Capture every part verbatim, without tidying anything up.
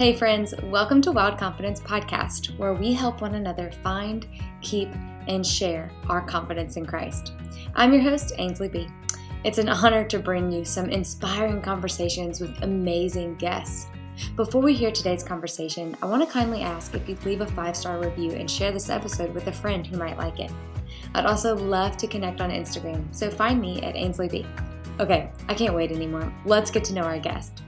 Hey friends, welcome to Wild Confidence Podcast, where we help one another find, keep, and share our confidence in Christ. I'm your host, Ainsley B. It's an honor to bring you some inspiring conversations with amazing guests. Before we hear today's conversation, I want to kindly ask if you'd leave a five-star review and share this episode with a friend who might like it. I'd also love to connect on Instagram, so find me at Ainsley B. Okay, I can't wait anymore. Let's get to know our guest.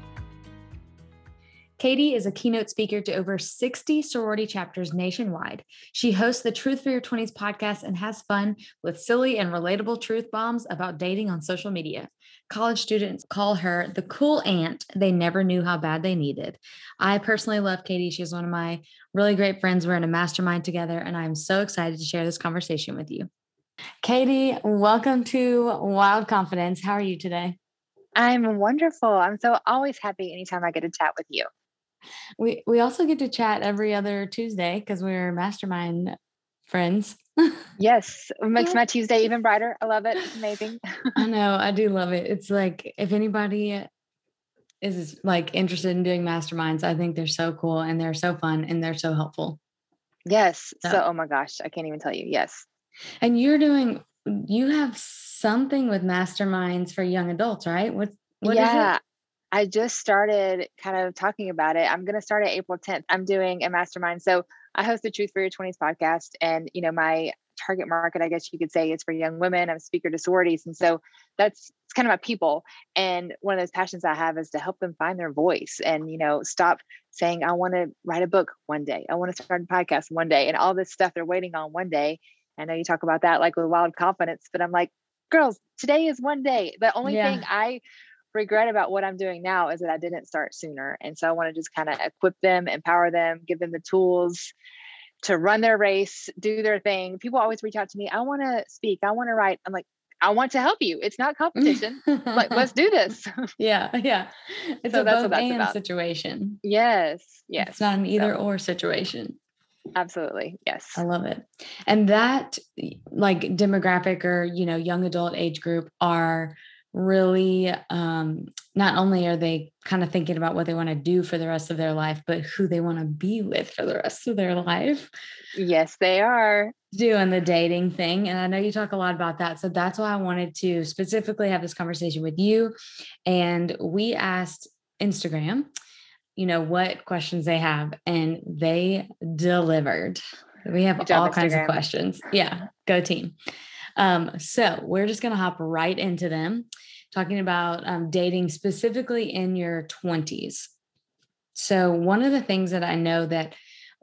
Katie is a keynote speaker to over sixty sorority chapters nationwide. She hosts the Truth for Your twenties podcast and has fun with silly and relatable truth bombs about dating on social media. College students call her the cool aunt they never knew how bad they needed. I personally love Katie. She's one of my really great friends. We're in a mastermind together, and I'm so excited to share this conversation with you. Katie, welcome to Wild Confidence. How are you today? I'm wonderful. I'm so always happy anytime I get to chat with you. We we also get to chat every other Tuesday because we're mastermind friends. Yes. It makes my Tuesday even brighter. I love it. It's amazing. I know. I do love it. It's like, if anybody is like interested in doing masterminds, I think they're so cool and they're so fun and they're so helpful. Yes. So, so oh my gosh, I can't even tell you. Yes. And you're doing, you have something with masterminds for young adults, right? What, what yeah. is it? I just started kind of talking about it. I'm going to start at April tenth. I'm doing a mastermind. So I host the Truth for Your twenties podcast. And, you know, my target market, I guess you could say, is for young women. I'm a speaker to sororities. And so that's it's kind of my people. And one of those passions I have is to help them find their voice and, you know, stop saying, I want to write a book one day. I want to start a podcast one day and all this stuff they're waiting on one day. I know you talk about that, like with Wild Confidence, but I'm like, girls, today is one day. The only yeah. thing I regret about what I'm doing now is that I didn't start sooner. And so I want to just kind of equip them, empower them, give them the tools to run their race, do their thing. People always reach out to me. I want to speak. I want to write. I'm like, I want to help you. It's not competition. Like, let's do this. Yeah. Yeah. It's so a that's both and about. situation. Yes. Yes. It's not an either so. or situation. Absolutely. Yes. I love it. And that like demographic or, you know, young adult age group are really, um, not only are they kind of thinking about what they want to do for the rest of their life, but who they want to be with for the rest of their life. Yes, they are doing the dating thing. And I know you talk a lot about that. So that's why I wanted to specifically have this conversation with you. And we asked Instagram, you know, what questions they have, and they delivered. We have all kinds of questions. Yeah. Go team. Um, so we're just going to hop right into them, talking about um, dating specifically in your twenties. So one of the things that I know that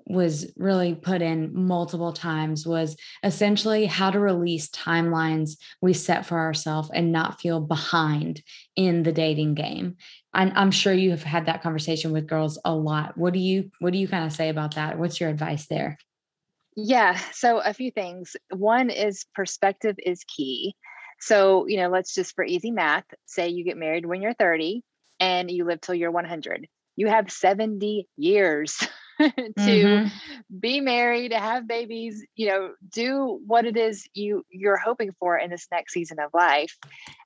was really put in multiple times was essentially how to release timelines we set for ourselves and not feel behind in the dating game. I'm, I'm sure you have had that conversation with girls a lot. What do you, what do you kind of say about that? What's your advice there? Yeah. So a few things. One is perspective is key. So, you know, let's just for easy math, say you get married when you're thirty and you live till you're one hundred. You have seventy years to mm-hmm. be married, have babies, you know, do what it is you you're hoping for in this next season of life.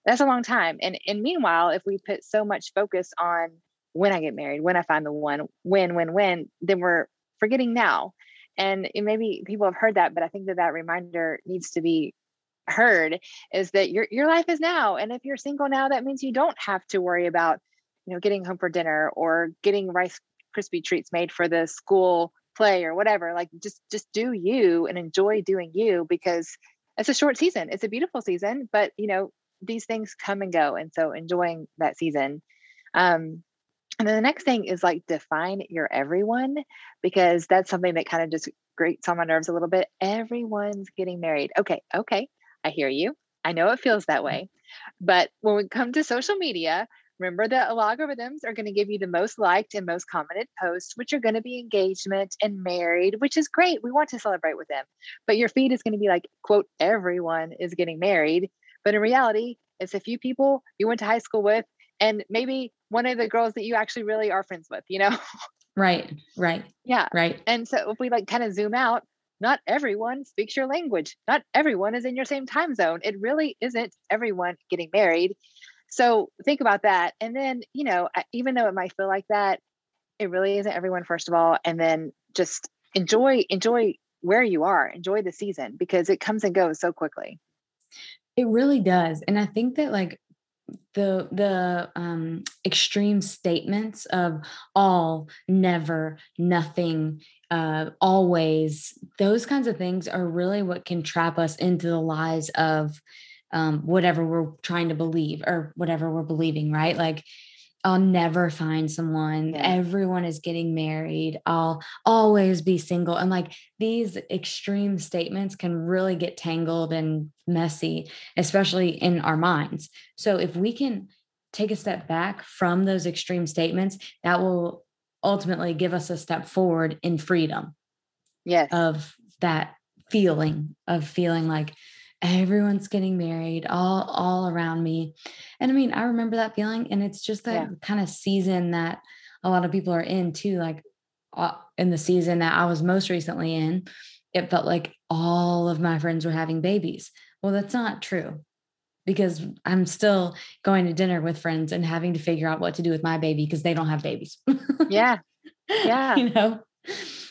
That's a long time. And, and meanwhile, if we put so much focus on when I get married, when I find the one, when, when, when, then we're forgetting now. And maybe people have heard that, but I think that that reminder needs to be heard is that your, your life is now. And if you're single now, that means you don't have to worry about, you know, getting home for dinner or getting Rice Krispie treats made for the school play or whatever. Like just, just do you and enjoy doing you, because it's a short season. It's a beautiful season, but you know, these things come and go. And so enjoying that season. Um, And then the next thing is like define your everyone, because that's something that kind of just grates on my nerves a little bit. Everyone's getting married. Okay. Okay. I hear you. I know it feels that way. But when we come to social media, remember that algorithms are going to give you the most liked and most commented posts, which are going to be engagement and married, which is great. We want to celebrate with them, but your feed is going to be like, quote, everyone is getting married. But in reality, it's a few people you went to high school with, and maybe one of the girls that you actually really are friends with, you know? Right. Right. Yeah. Right. And so if we like kind of zoom out, not everyone speaks your language. Not everyone is in your same time zone. It really isn't everyone getting married. So think about that. And then, you know, even though it might feel like that, it really isn't everyone, first of all. And then just enjoy, enjoy where you are, enjoy the season, because it comes and goes so quickly. It really does. And I think that like the, the, um, extreme statements of all, never, nothing, uh, always, those kinds of things are really what can trap us into the lies of, um, whatever we're trying to believe or whatever we're believing, right? Like, I'll never find someone. Yeah. Everyone is getting married. I'll always be single. And like these extreme statements can really get tangled and messy, especially in our minds. So if we can take a step back from those extreme statements, that will ultimately give us a step forward in freedom. Yes. Of that feeling of feeling like everyone's getting married all, all around me. And I mean, I remember that feeling, and it's just that yeah. kind of season that a lot of people are in too. Like uh, in the season that I was most recently in, it felt like all of my friends were having babies. Well, that's not true, because I'm still going to dinner with friends and having to figure out what to do with my baby because they don't have babies. Yeah. Yeah. You know?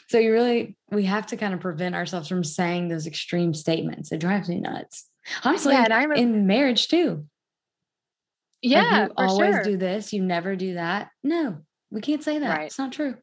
So you really, we have to kind of prevent ourselves from saying those extreme statements. It drives me nuts. Honestly, yeah, and I'm a, in marriage too. Yeah, like you always sure. do this. You never do that. No, we can't say that. Right. It's not true.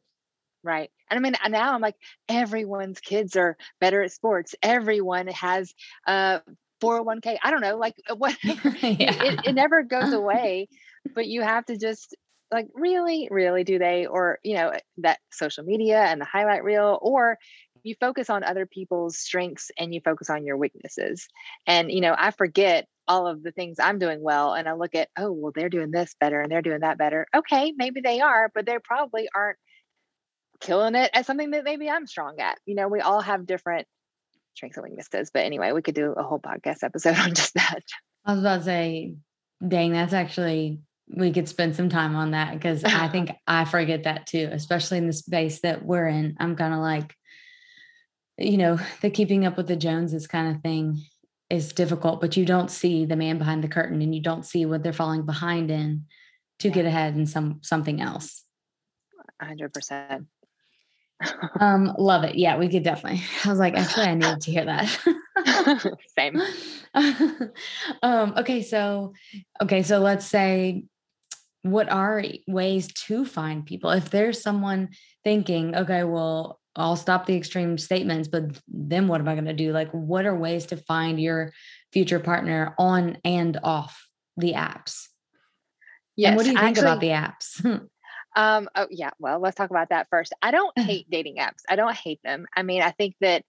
Right. And I mean, now I'm like, everyone's kids are better at sports. Everyone has a four oh one k. I don't know, like whatever. Yeah. it, it never goes away, but you have to just like, really, really do they, or, you know, that social media and the highlight reel, or you focus on other people's strengths and you focus on your weaknesses. And, you know, I forget all of the things I'm doing well. And I look at, oh, well, they're doing this better and they're doing that better. Okay. Maybe they are, but they probably aren't killing it at something that maybe I'm strong at. You know, we all have different strengths and weaknesses, but anyway, we could do a whole podcast episode on just that. I was about to say, dang, that's actually, we could spend some time on that, because I think I forget that too, especially in the space that we're in. I'm kind of like, you know, the keeping up with the Joneses kind of thing is difficult, but you don't see the man behind the curtain, and you don't see what they're falling behind in to yeah. get ahead in some something else. one hundred percent. Um, love it. Yeah, we could definitely. I was like, actually, I needed to hear that. Same. um, okay, so okay, so let's say, what are ways to find people? If there's someone thinking, okay, well, I'll stop the extreme statements, but then what am I going to do? Like, what are ways to find your future partner on and off the apps? Yes. And what do you think actually, about the apps? um, oh yeah. Well, let's talk about that first. I don't hate dating apps. I don't hate them. I mean, I think that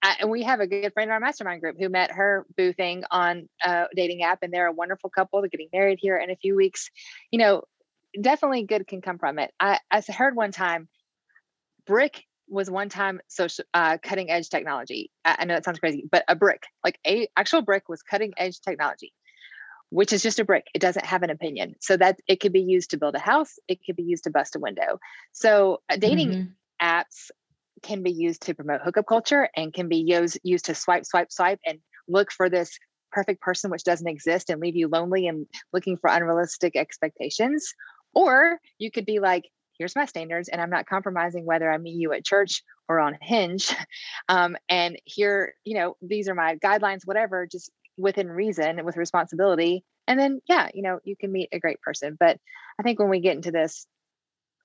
I, and we have a good friend in our mastermind group who met her boo thing on a dating app, and they're a wonderful couple. They're getting married here in a few weeks. You know, definitely good can come from it. I, I heard one time, brick was one time social uh, cutting edge technology. I, I know it sounds crazy, but a brick, like a actual brick, was cutting edge technology, which is just a brick. It doesn't have an opinion. So that it could be used to build a house. It could be used to bust a window. So uh, dating mm-hmm. apps can be used to promote hookup culture, and can be used, used to swipe, swipe, swipe, and look for this perfect person, which doesn't exist, and leave you lonely and looking for unrealistic expectations. Or you could be like, here's my standards, and I'm not compromising whether I meet you at church or on Hinge. Um, and here, you know, these are my guidelines, whatever, just within reason and with responsibility. And then, yeah, you know, you can meet a great person. But I think when we get into this,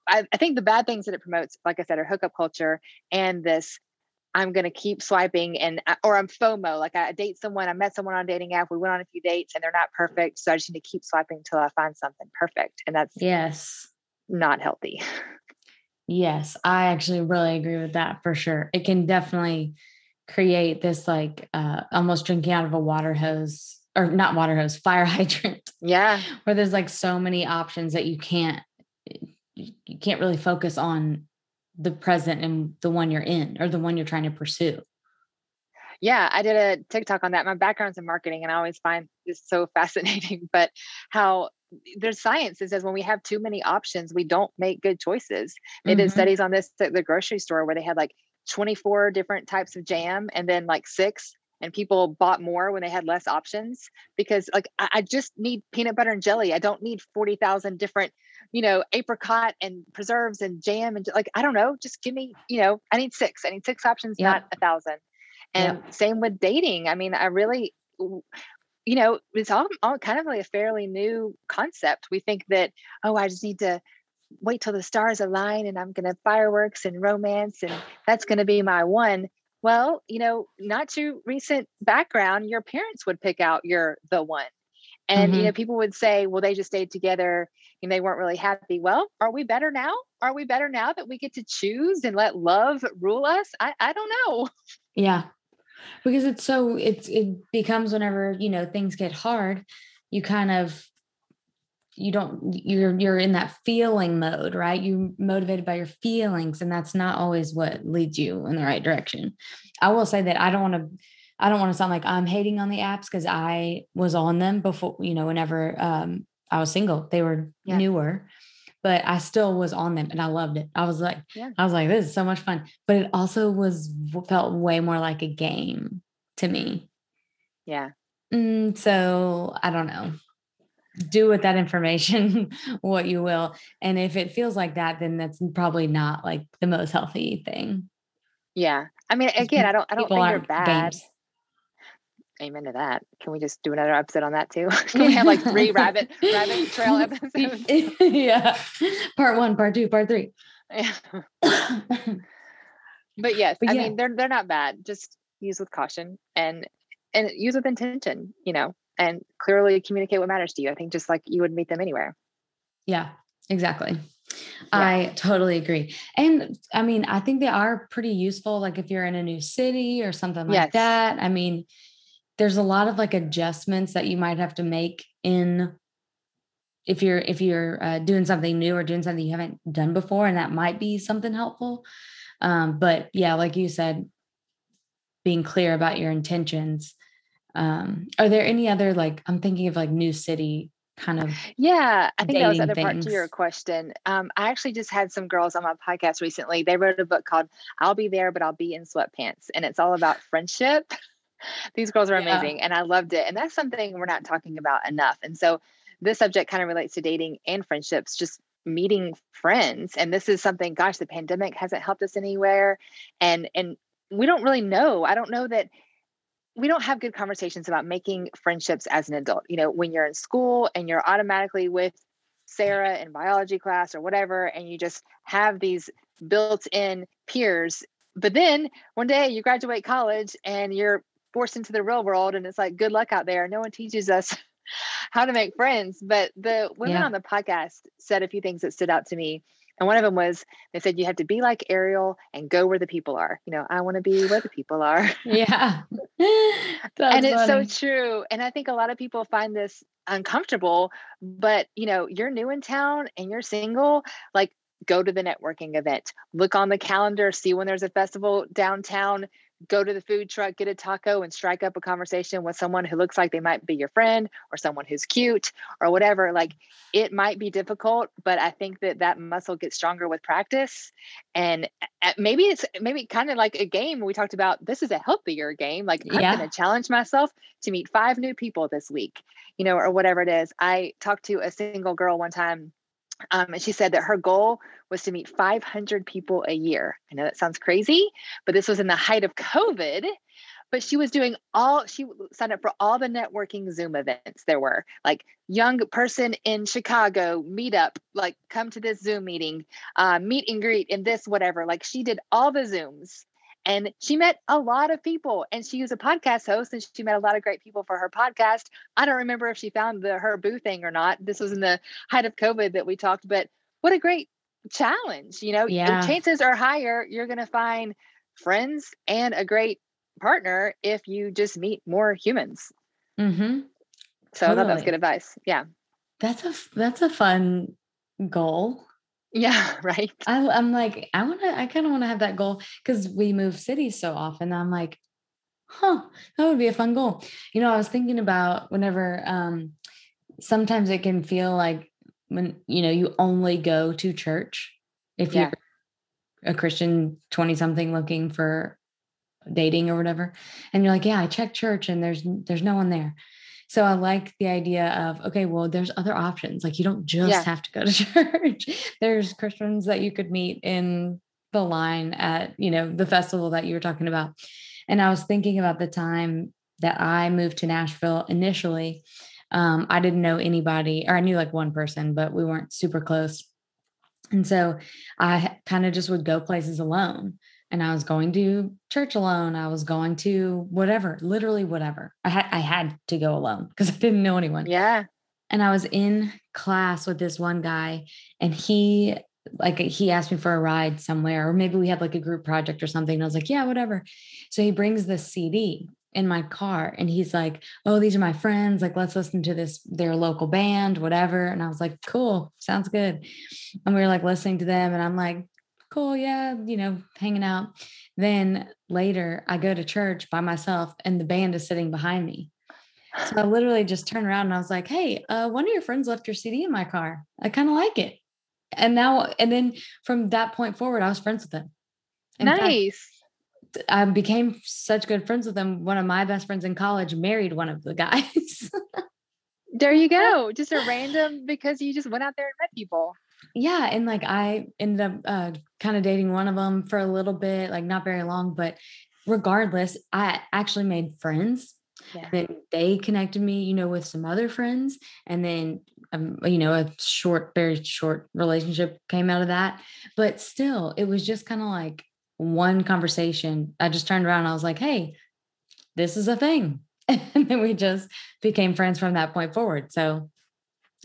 I, I think the bad things that it promotes, like I said, are hookup culture and this, I'm going to keep swiping, and, or I'm FOMO. Like I date someone, I met someone on a dating app, we went on a few dates and they're not perfect. So I just need to keep swiping until I find something perfect. And that's yes, not healthy. Yes. I actually really agree with that for sure. It can definitely create this like uh, almost drinking out of a water hose, or not water hose, fire hydrant. Yeah. Where there's like so many options that you can't, you can't really focus on the present and the one you're in, or the one you're trying to pursue. Yeah. I did a TikTok on that. My background's in marketing, and I always find this so fascinating, but how there's science that says when we have too many options, we don't make good choices. They mm-hmm. did studies on this at the grocery store where they had like twenty-four different types of jam, and then like six and people bought more when they had less options, because like, I, I just need peanut butter and jelly. I don't need forty thousand different, you know, apricot and preserves and jam and like, I don't know, just give me, you know, I need six, I need six options, yeah. not a thousand. And yeah. same with dating. I mean, I really, you know, it's all, all kind of like a fairly new concept. We think that, oh, I just need to wait till the stars align and I'm going to fireworks and romance and that's going to be my one. Well, you know, not too recent background, your parents would pick out you're the one. And, mm-hmm. you know, people would say, well, they just stayed together and they weren't really happy. Well, are we better now? Are we better now that we get to choose and let love rule us? I, I don't know. Yeah. Because it's so, it's, it becomes whenever, you know, things get hard, you kind of, you don't, you're, you're in that feeling mode, right? You're motivated by your feelings, and that's not always what leads you in the right direction. I will say that I don't want to, I don't want to sound like I'm hating on the apps, because I was on them before, you know, whenever um, I was single, they were yeah. newer, but I still was on them and I loved it. I was like, yeah. I was like, this is so much fun, but it also was felt way more like a game to me. Yeah. Mm, so I don't know. Do with that information what you will. And if it feels like that, then that's probably not like the most healthy thing. Yeah. I mean, again, I don't, I don't think they're bad. Games. Amen to that. Can we just do another episode on that too? Can we have like three rabbit, rabbit trail episodes? Yeah. Part one, part two, part three. Yeah. But yes, but I yeah. mean, they're, they're not bad. Just use with caution and, and use with intention, you know, and clearly communicate what matters to you. I think just like you would meet them anywhere. Yeah, exactly. Yeah. I totally agree. And I mean, I think they are pretty useful. Like if you're in a new city or something like yes. that, I mean, there's a lot of like adjustments that you might have to make in if you're, if you're uh, doing something new or doing something you haven't done before, and that might be something helpful. Um, but yeah, like you said, being clear about your intentions. Um, are there any other, like, I'm thinking of like new city kind of. Yeah. I think that was the other part to your question. Um, I actually just had some girls on my podcast recently. They wrote a book called I'll Be There, But I'll Be in Sweatpants. And it's all about friendship. These girls are amazing. Yeah. And I loved it. And that's something we're not talking about enough. And so this subject kind of relates to dating and friendships, just meeting friends. And this is something, gosh, the pandemic hasn't helped us anywhere. And, and we don't really know. I don't know that we don't have good conversations about making friendships as an adult. You know, when you're in school and you're automatically with Sarah in biology class or whatever, and you just have these built-in peers, but then one day you graduate college and you're forced into the real world. And it's like, good luck out there. No one teaches us how to make friends. But the women yeah. on the podcast said a few things that stood out to me. And one of them was, they said, you have to be like Ariel and go where the people are. You know, I want to be where the people are. Yeah. And it's funny. So true. And I think a lot of people find this uncomfortable, but you know, you're new in town and you're single, like go to the networking event, look on the calendar, see when there's a festival downtown, go to the food truck, get a taco and strike up a conversation with someone who looks like they might be your friend or someone who's cute or whatever. Like it might be difficult, but I think that that muscle gets stronger with practice. And maybe it's maybe kind of like a game we talked about. This is a healthier game. Like I'm yeah. going to challenge myself to meet five new people this week, you know, or whatever it is. I talked to a single girl one time Um, and she said that her goal was to meet five hundred people a year. I know that sounds crazy, but this was in the height of COVID, but she was doing all, she signed up for all the networking Zoom events. There were like young person in Chicago meetup, like come to this Zoom meeting, uh, meet and greet in this, whatever. Like she did all the Zooms and she met a lot of people, and she was a podcast host and she met a lot of great people for her podcast. I don't remember if she found the her boo thing or not. This was in the height of COVID that we talked, but what a great challenge, you know, yeah. chances are higher you're going to find friends and a great partner if you just meet more humans. Mm-hmm. So totally. I thought that was good advice. Yeah. That's a, that's a fun goal. Yeah. Right. I, I'm like, I want to, I kind of want to have that goal because we move cities so often. I'm like, huh, that would be a fun goal. You know, I was thinking about whenever, um, sometimes it can feel like when, you know, you only go to church if yeah. you're a Christian twenty something looking for dating or whatever. And you're like, yeah, I checked church and there's, there's no one there. So I like the idea of, okay, well, there's other options. Like you don't just yeah. have to go to church. There's Christians that you could meet in the line at, you know, the festival that you were talking about. And I was thinking about the time that I moved to Nashville initially. Um, I didn't know anybody, or I knew like one person, but we weren't super close. And so I kind of just would go places alone. And I was going to church alone. I was going to whatever, literally whatever. I had I had to go alone because I didn't know anyone. Yeah. And I was in class with this one guy, and he like he asked me for a ride somewhere, or maybe we had like a group project or something. And I was like, yeah, whatever. So he brings this C D in my car, and he's like, "Oh, these are my friends. Like, let's listen to this their local band, whatever." And I was like, "Cool, sounds good." And we were like listening to them, and I'm like, cool. Yeah. You know, hanging out. Then later I go to church by myself and the band is sitting behind me. So I literally just turned around and I was like, hey, uh, one of your friends left your C D in my car. I kind of like it. And now, and then from that point forward, I was friends with them. In nice. Fact, I became such good friends with them. One of my best friends in college married one of the guys. There you go. Just a random, because you just went out there and met people. Yeah. And like, I ended up uh, kind of dating one of them for a little bit, like not very long, but regardless, I actually made friends. Yeah. Then they connected me, you know, with some other friends. And then, um, you know, a short, very short relationship came out of that, but still it was just kind of like one conversation. I just turned around and I was like, hey, this is a thing. And then we just became friends from that point forward. So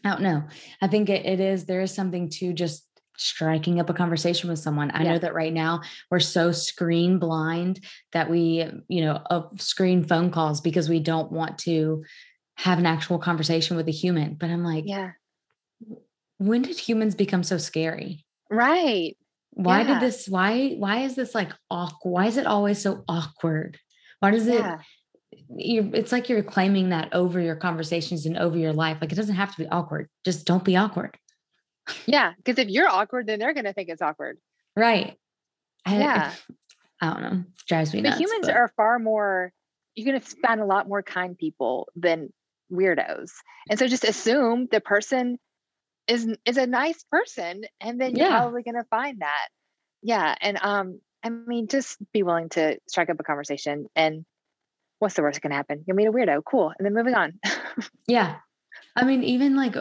I don't know. I think it, it is, there is something to just striking up a conversation with someone. I yeah. know that right now we're so screen blind that we, you know, uh, screen phone calls because we don't want to have an actual conversation with a human. But I'm like, yeah. when did humans become so scary? Right. Why yeah. did this, why, why is this like awkward? Why is it always so awkward? Why does yeah. it? You're, it's like you're claiming that over your conversations and over your life. Like it doesn't have to be awkward. Just don't be awkward. Yeah. Because if you're awkward, then they're going to think it's awkward. Right. I, yeah. I don't know. It drives me but nuts. Humans but. Are far more, you're going to find a lot more kind people than weirdos. And so just assume the person is, is a nice person. And then you're yeah. probably going to find that. Yeah. And, um, I mean, just be willing to strike up a conversation and what's the worst that can happen? You'll meet a weirdo. Cool. And then moving on. Yeah. I mean, even like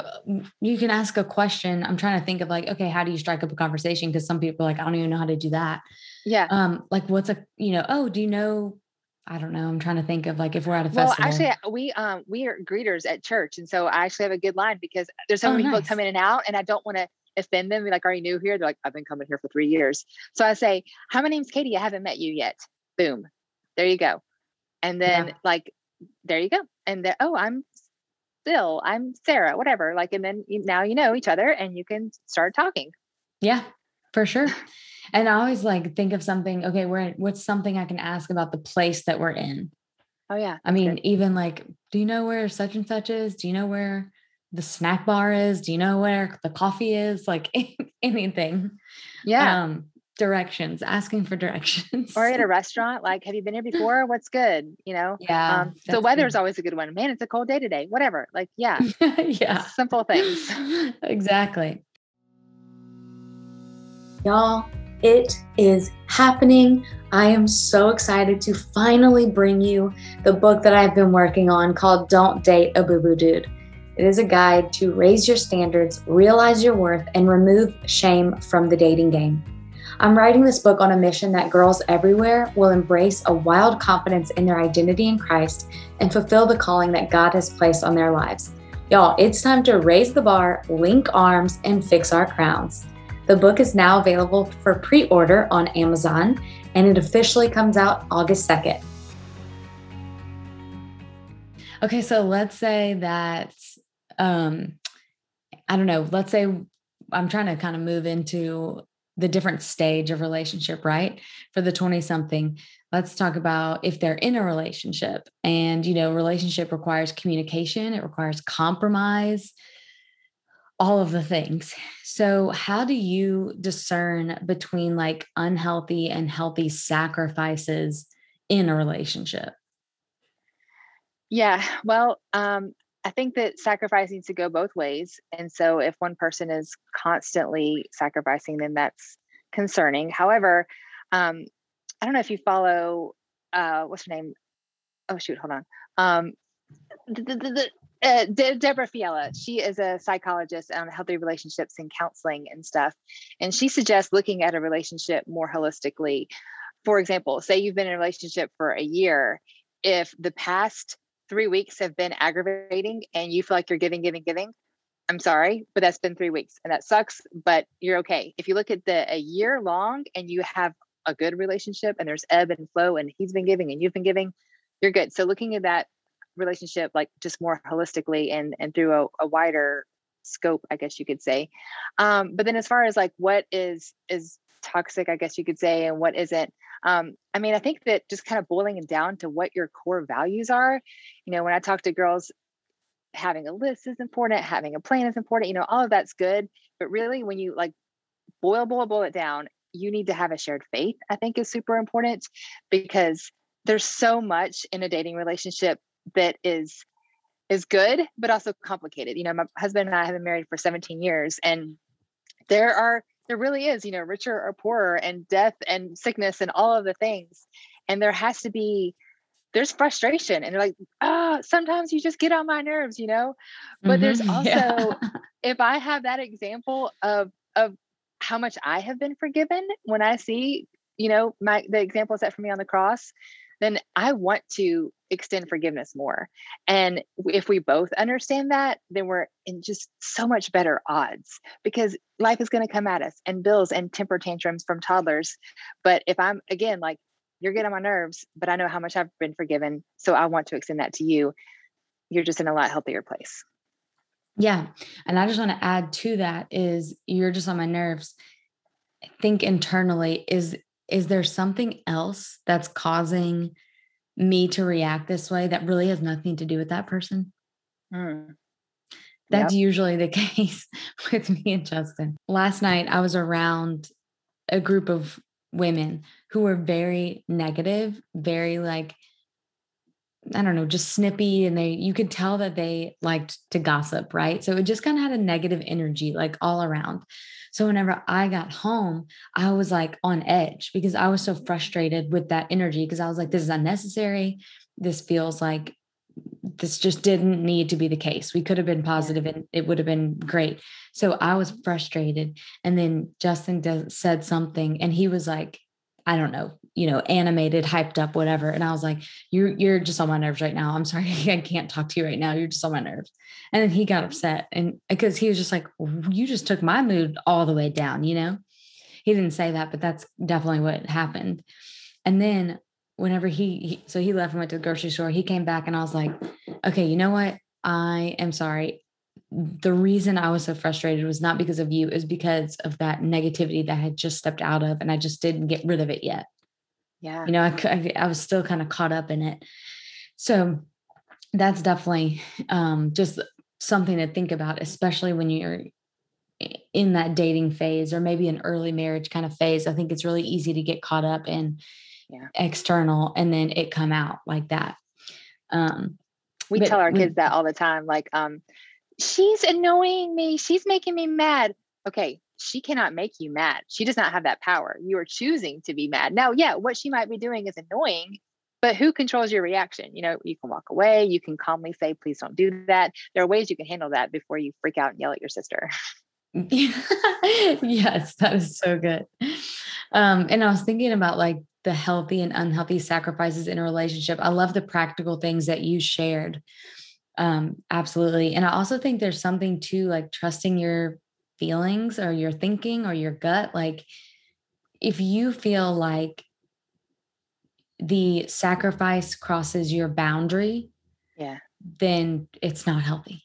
you can ask a question. I'm trying to think of like, okay, how do you strike up a conversation? Cause some people are like, I don't even know how to do that. Yeah. Um, like what's a, you know, oh, do you know, I don't know. I'm trying to think of like, if we're at a well, festival. Well, actually we, um, we are greeters at church. And so I actually have a good line because there's so many oh, nice. people come in and out and I don't want to offend them. Be like, are you new here? They're like, I've been coming here for three years. So I say, hi, my name's Katie. I haven't met you yet. Boom. There you go. And then yeah. like, there you go. And then, oh, I'm Bill, I'm Sarah, whatever. Like, and then now you know each other and you can start talking. Yeah, for sure. And I always like, think of something, okay, where, what's something I can ask about the place that we're in? Oh yeah. I mean, good. Even like, do you know where such and such is? Do you know where the snack bar is? Do you know where the coffee is? Like anything. Yeah. Um, directions, asking for directions. Or at a restaurant, like, have you been here before? What's good? You know? Yeah. Um, so weather is always a good one. Man, it's a cold day today, whatever. Like, yeah. Yeah. Simple things. Exactly. Y'all, it is happening. I am so excited to finally bring you the book that I've been working on called Don't Date a Boo Boo Dude. It is a guide to raise your standards, realize your worth, and remove shame from the dating game. I'm writing this book on a mission that girls everywhere will embrace a wild confidence in their identity in Christ and fulfill the calling that God has placed on their lives. Y'all, it's time to raise the bar, link arms, and fix our crowns. The book is now available for pre-order on Amazon, and it officially comes out August second. Okay, so let's say that, um, I don't know, let's say I'm trying to kind of move into the different stage of relationship, right? For the twenty something, let's talk about if they're in a relationship and, you know, relationship requires communication. It requires compromise, all of the things. So how do you discern between like unhealthy and healthy sacrifices in a relationship? Yeah, well, um, I think that sacrifice needs to go both ways. And so if one person is constantly sacrificing, then that's concerning. However, um, I don't know if you follow, uh, what's her name? Oh, shoot, hold on. Um, the, the, the, uh, De- Deborah Fiala, she is a psychologist on healthy relationships and counseling and stuff. And she suggests looking at a relationship more holistically. For example, say you've been in a relationship for a year. If the past three weeks have been aggravating and you feel like you're giving, giving, giving, I'm sorry, but that's been three weeks and that sucks, but you're okay. If you look at the a year long and you have a good relationship and there's ebb and flow and he's been giving and you've been giving, you're good. So looking at that relationship, like just more holistically and, and through a, a wider scope, I guess you could say. Um, but then as far as like, what is, is toxic, I guess you could say, and what isn't, um, I mean, I think that just kind of boiling it down to what your core values are. You know, when I talk to girls, having a list is important, having a plan is important, you know, all of that's good. But really when you like boil, boil, boil it down, you need to have a shared faith, I think is super important, because there's so much in a dating relationship that is, is good, but also complicated. You know, my husband and I have been married for seventeen years, and there are, there really is, you know, richer or poorer and death and sickness and all of the things. And there has to be, there's frustration and like, oh, sometimes you just get on my nerves, you know, but mm-hmm, there's also, yeah. If I have that example of, of how much I have been forgiven when I see, you know, my, the example set for me on the cross, then I want to extend forgiveness more. And if we both understand that, then we're in just so much better odds, because life is going to come at us and bills and temper tantrums from toddlers. But if I'm, again, like, you're getting on my nerves, but I know how much I've been forgiven, so I want to extend that to you, you're just in a lot healthier place. Yeah. And I just want to add to that is, you're just on my nerves. Think internally, is Is there something else that's causing me to react this way that really has nothing to do with that person? Mm. That's yep. usually the case with me and Justin. Last night, I was around a group of women who were very negative, very like, I don't know, just snippy. And they, you could tell that they liked to gossip, right? So it just kind of had a negative energy, like all around. So whenever I got home, I was like on edge because I was so frustrated with that energy. Because I was like, this is unnecessary. This feels like this just didn't need to be the case. We could have been positive and it would have been great. So I was frustrated. And then Justin does, said something and he was like, I don't know, you know, animated, hyped up, whatever. And I was like, you're, you're just on my nerves right now. I'm sorry. I can't talk to you right now. You're just on my nerves. And then he got upset. And because he was just like, you just took my mood all the way down. You know, he didn't say that, but that's definitely what happened. And then whenever he, he so he left and went to the grocery store, he came back and I was like, okay, you know what? I am sorry. The reason I was so frustrated was not because of you, is because of that negativity that I had just stepped out of. And I just didn't get rid of it yet. Yeah. You know, I, I, I was still kind of caught up in it. So that's definitely um, just something to think about, especially when you're in that dating phase or maybe an early marriage kind of phase. I think it's really easy to get caught up in yeah. external and then it come out like that. Um, we tell our we, kids that all the time, like, um, she's annoying me. She's making me mad. Okay. She cannot make you mad. She does not have that power. You are choosing to be mad. Now, yeah, what she might be doing is annoying, but who controls your reaction? You know, you can walk away. You can calmly say, please don't do that. There are ways you can handle that before you freak out and yell at your sister. Yes, that is so good. Um, and I was thinking about like the healthy and unhealthy sacrifices in a relationship. I love the practical things that you shared. Um, absolutely. And I also think there's something to like trusting your feelings or your thinking or your gut. Like if you feel like the sacrifice crosses your boundary, yeah, then it's not healthy.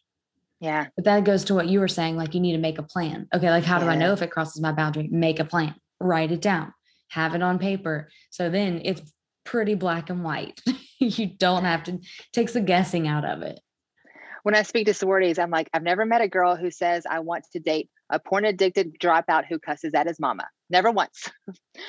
Yeah. But that goes to what you were saying. Like you need to make a plan. Okay. Like how yeah. do I know if it crosses my boundary? Make a plan, write it down, have it on paper. So then it's pretty black and white. You don't have to, it takes the guessing out of it. When I speak to sororities, I'm like, I've never met a girl who says, I want to date a porn addicted dropout who cusses at his mama. Never once.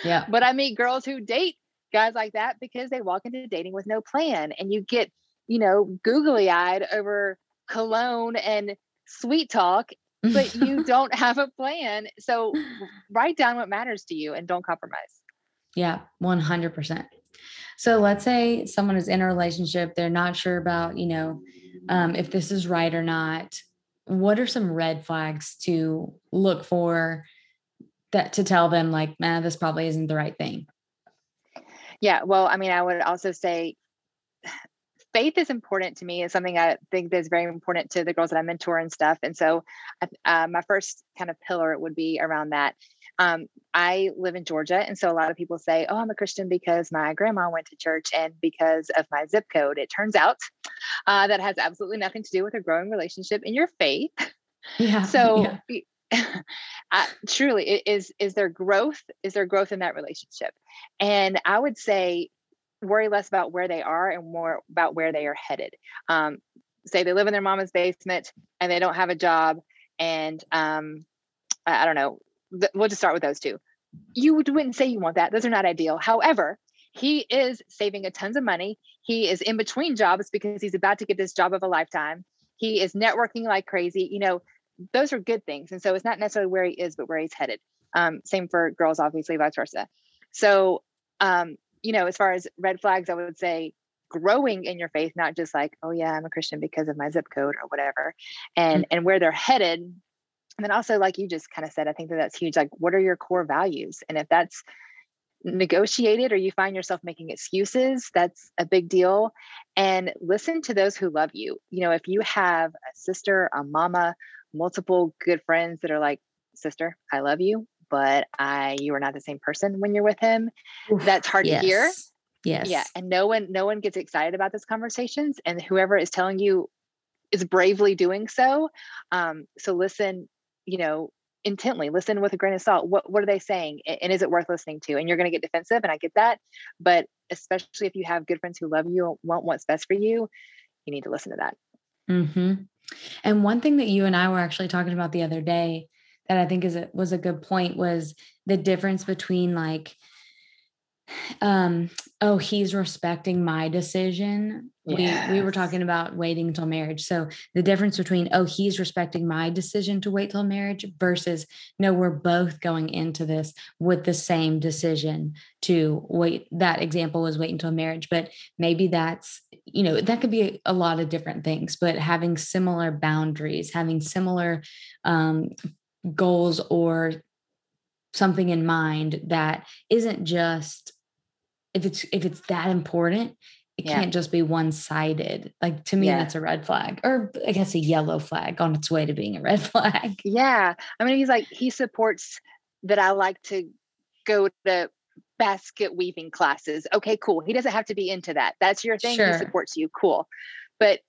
Yeah. But I meet girls who date guys like that because they walk into dating with no plan. And you get, you know, googly eyed over cologne and sweet talk, but you don't have a plan. So write down what matters to you and don't compromise. Yeah, one hundred percent. So let's say someone is in a relationship. They're not sure about, you know, um, if this is right or not. What are some red flags to look for that to tell them like, man, this probably isn't the right thing? Yeah. Well, I mean, I would also say faith is important to me. It's something I think that's very important to the girls that I mentor and stuff. And so uh, my first kind of pillar would be around that. Um, I live in Georgia. And so a lot of people say, oh, I'm a Christian because my grandma went to church and because of my zip code. It turns out uh, that has absolutely nothing to do with a growing relationship in your faith. Yeah. So yeah. I, truly, is, is there growth? Is there growth in that relationship? And I would say worry less about where they are and more about where they are headed. Um, say they live in their mama's basement and they don't have a job. And um, I, I don't know. We'll just start with those two. You wouldn't say you want that. Those are not ideal. However, he is saving a tons of money. He is in between jobs because he's about to get this job of a lifetime. He is networking like crazy. You know, those are good things. And so it's not necessarily where he is, but where he's headed. Um, same for girls, obviously, vice versa. So, um, you know, as far as red flags, I would say growing in your faith, not just like, oh yeah, I'm a Christian because of my zip code or whatever, and, mm-hmm. and where they're headed. And then also, like you just kind of said, I think that that's huge. Like, what are your core values? And if that's negotiated or you find yourself making excuses, that's a big deal. And listen to those who love you. You know, if you have a sister, a mama, multiple good friends that are like, sister, I love you, but I, you are not the same person when you're with him. Oof, that's hard yes. to hear. Yes. Yeah. And no one, no one gets excited about those conversations, and whoever is telling you is bravely doing so. Um, so listen, you know, intently, listen with a grain of salt. What, what are they saying? And is it worth listening to? And you're going to get defensive, and I get that, but especially if you have good friends who love you and want what's best for you, you need to listen to that. Mm-hmm. And one thing that you and I were actually talking about the other day that I think is, a, was a good point was the difference between like, um, oh, he's respecting my decision. Yes. We, we were talking about waiting until marriage. So the difference between, oh, he's respecting my decision to wait till marriage versus no, we're both going into this with the same decision to wait. That example was wait until marriage, but maybe that's, you know, that could be a lot of different things, but having similar boundaries, having similar, um, goals or something in mind that isn't just, if it's, if it's that important, it yeah. can't just be one-sided. Like to me, yeah. that's a red flag, or I guess a yellow flag on its way to being a red flag. Yeah. I mean, he's like, he supports that I like to go to basket weaving classes. Okay, cool. He doesn't have to be into that. That's your thing. Sure. He supports you. Cool. But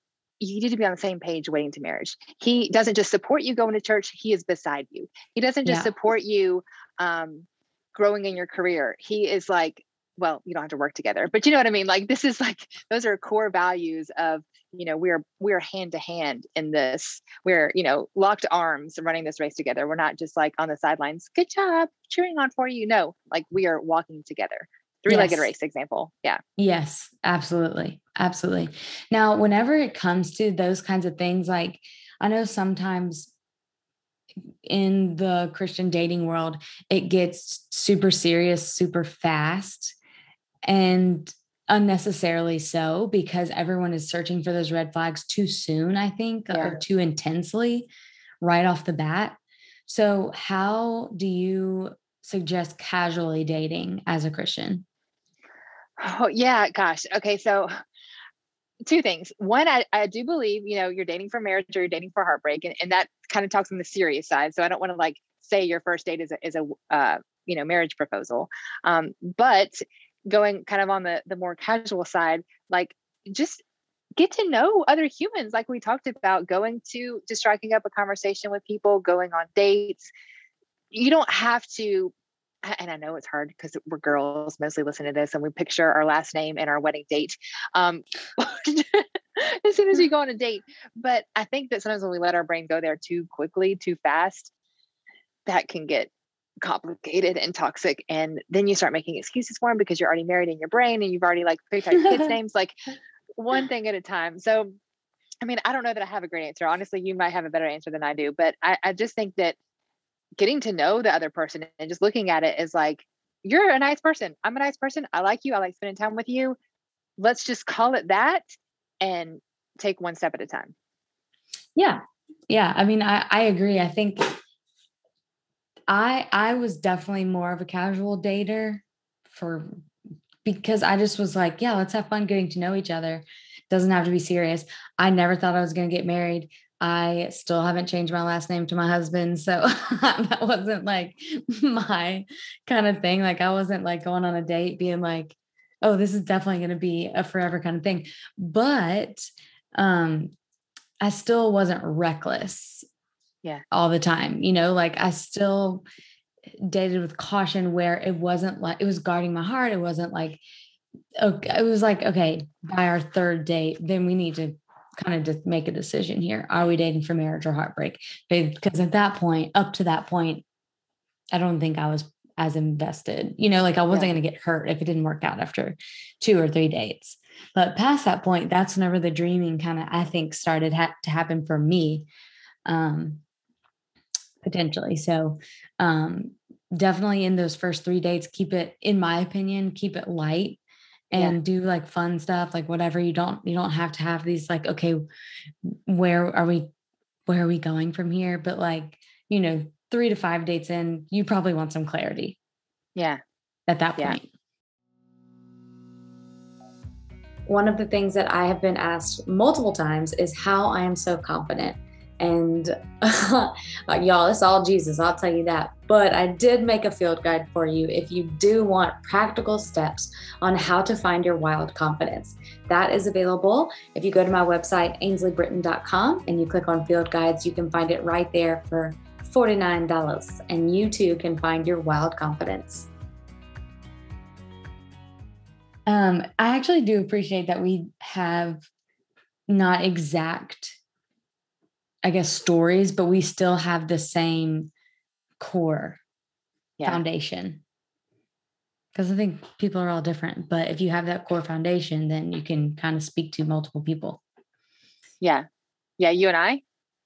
you need to be on the same page waiting to marriage. He doesn't just support you going to church. He is beside you. He doesn't just yeah. support you um, growing in your career. He is like, well, you don't have to work together, but you know what I mean? Like, this is like, those are core values of, you know, we're, we're hand to hand in this, we're, you know, locked arms running this race together. We're not just like on the sidelines, good job, cheering on for you. No, like we are walking together. Three-legged yes. race example. Yeah. Yes, absolutely. Absolutely. Now, whenever it comes to those kinds of things, like I know sometimes in the Christian dating world, it gets super serious, super fast. And unnecessarily so, because everyone is searching for those red flags too soon, I think, yeah. or too intensely right off the bat. So how do you suggest casually dating as a Christian? Oh, yeah, gosh. Okay. So two things. One, I, I do believe, you know, you're dating for marriage or you're dating for heartbreak. And, and that kind of talks on the serious side. So I don't want to like say your first date is a, is a, uh, you know, marriage proposal. Um, but going kind of on the, the more casual side, like just get to know other humans. Like we talked about, going to, to striking up a conversation with people, going on dates. You don't have to, and I know it's hard because we're girls mostly listen to this and we picture our last name and our wedding date um, as soon as we go on a date. But I think that sometimes when we let our brain go there too quickly, too fast, that can get complicated and toxic. And then you start making excuses for them because you're already married in your brain and you've already like picked out your kids' names, like one thing at a time. So, I mean, I don't know that I have a great answer. Honestly, you might have a better answer than I do, but I, I just think that getting to know the other person and just looking at it is like, you're a nice person. I'm a nice person. I like you. I like spending time with you. Let's just call it that and take one step at a time. Yeah. Yeah. I mean, I, I agree. I think I, I was definitely more of a casual dater for, because I just was like, yeah, let's have fun getting to know each other. Doesn't have to be serious. I never thought I was going to get married. I still haven't changed my last name to my husband. So that wasn't like my kind of thing. Like I wasn't like going on a date being like, oh, this is definitely going to be a forever kind of thing. But um, I still wasn't reckless yeah, all the time. You know, like I still dated with caution where it wasn't like, it was guarding my heart. It wasn't like, okay, it was like, okay, by our third date, then we need to kind of just make a decision here. Are we dating for marriage or heartbreak? Because at that point, up to that point, I don't think I was as invested, you know, like I wasn't yeah. going to get hurt if it didn't work out after two or three dates. But past that point, that's whenever the dreaming kind of, I think, started ha- to happen for me, um, potentially. So, um, definitely in those first three dates, keep it, in my opinion, keep it light. And yeah. do like fun stuff, like whatever. You don't, you don't have to have these like, okay, where are we, where are we going from here? But like, you know, three to five dates in, you probably want some clarity. Yeah. At that point. Yeah. One of the things that I have been asked multiple times is how I am so confident. And y'all, it's all Jesus, I'll tell you that. But I did make a field guide for you if you do want practical steps on how to find your wild confidence. That is available if you go to my website, Ainsley Britton dot com, and you click on field guides. You can find it right there for forty-nine dollars, and you too can find your wild confidence. Um, I actually do appreciate that we have not exact, I guess, stories, but we still have the same core yeah. foundation. Because I think people are all different, but if you have that core foundation, then you can kind of speak to multiple people. Yeah. Yeah. You and I?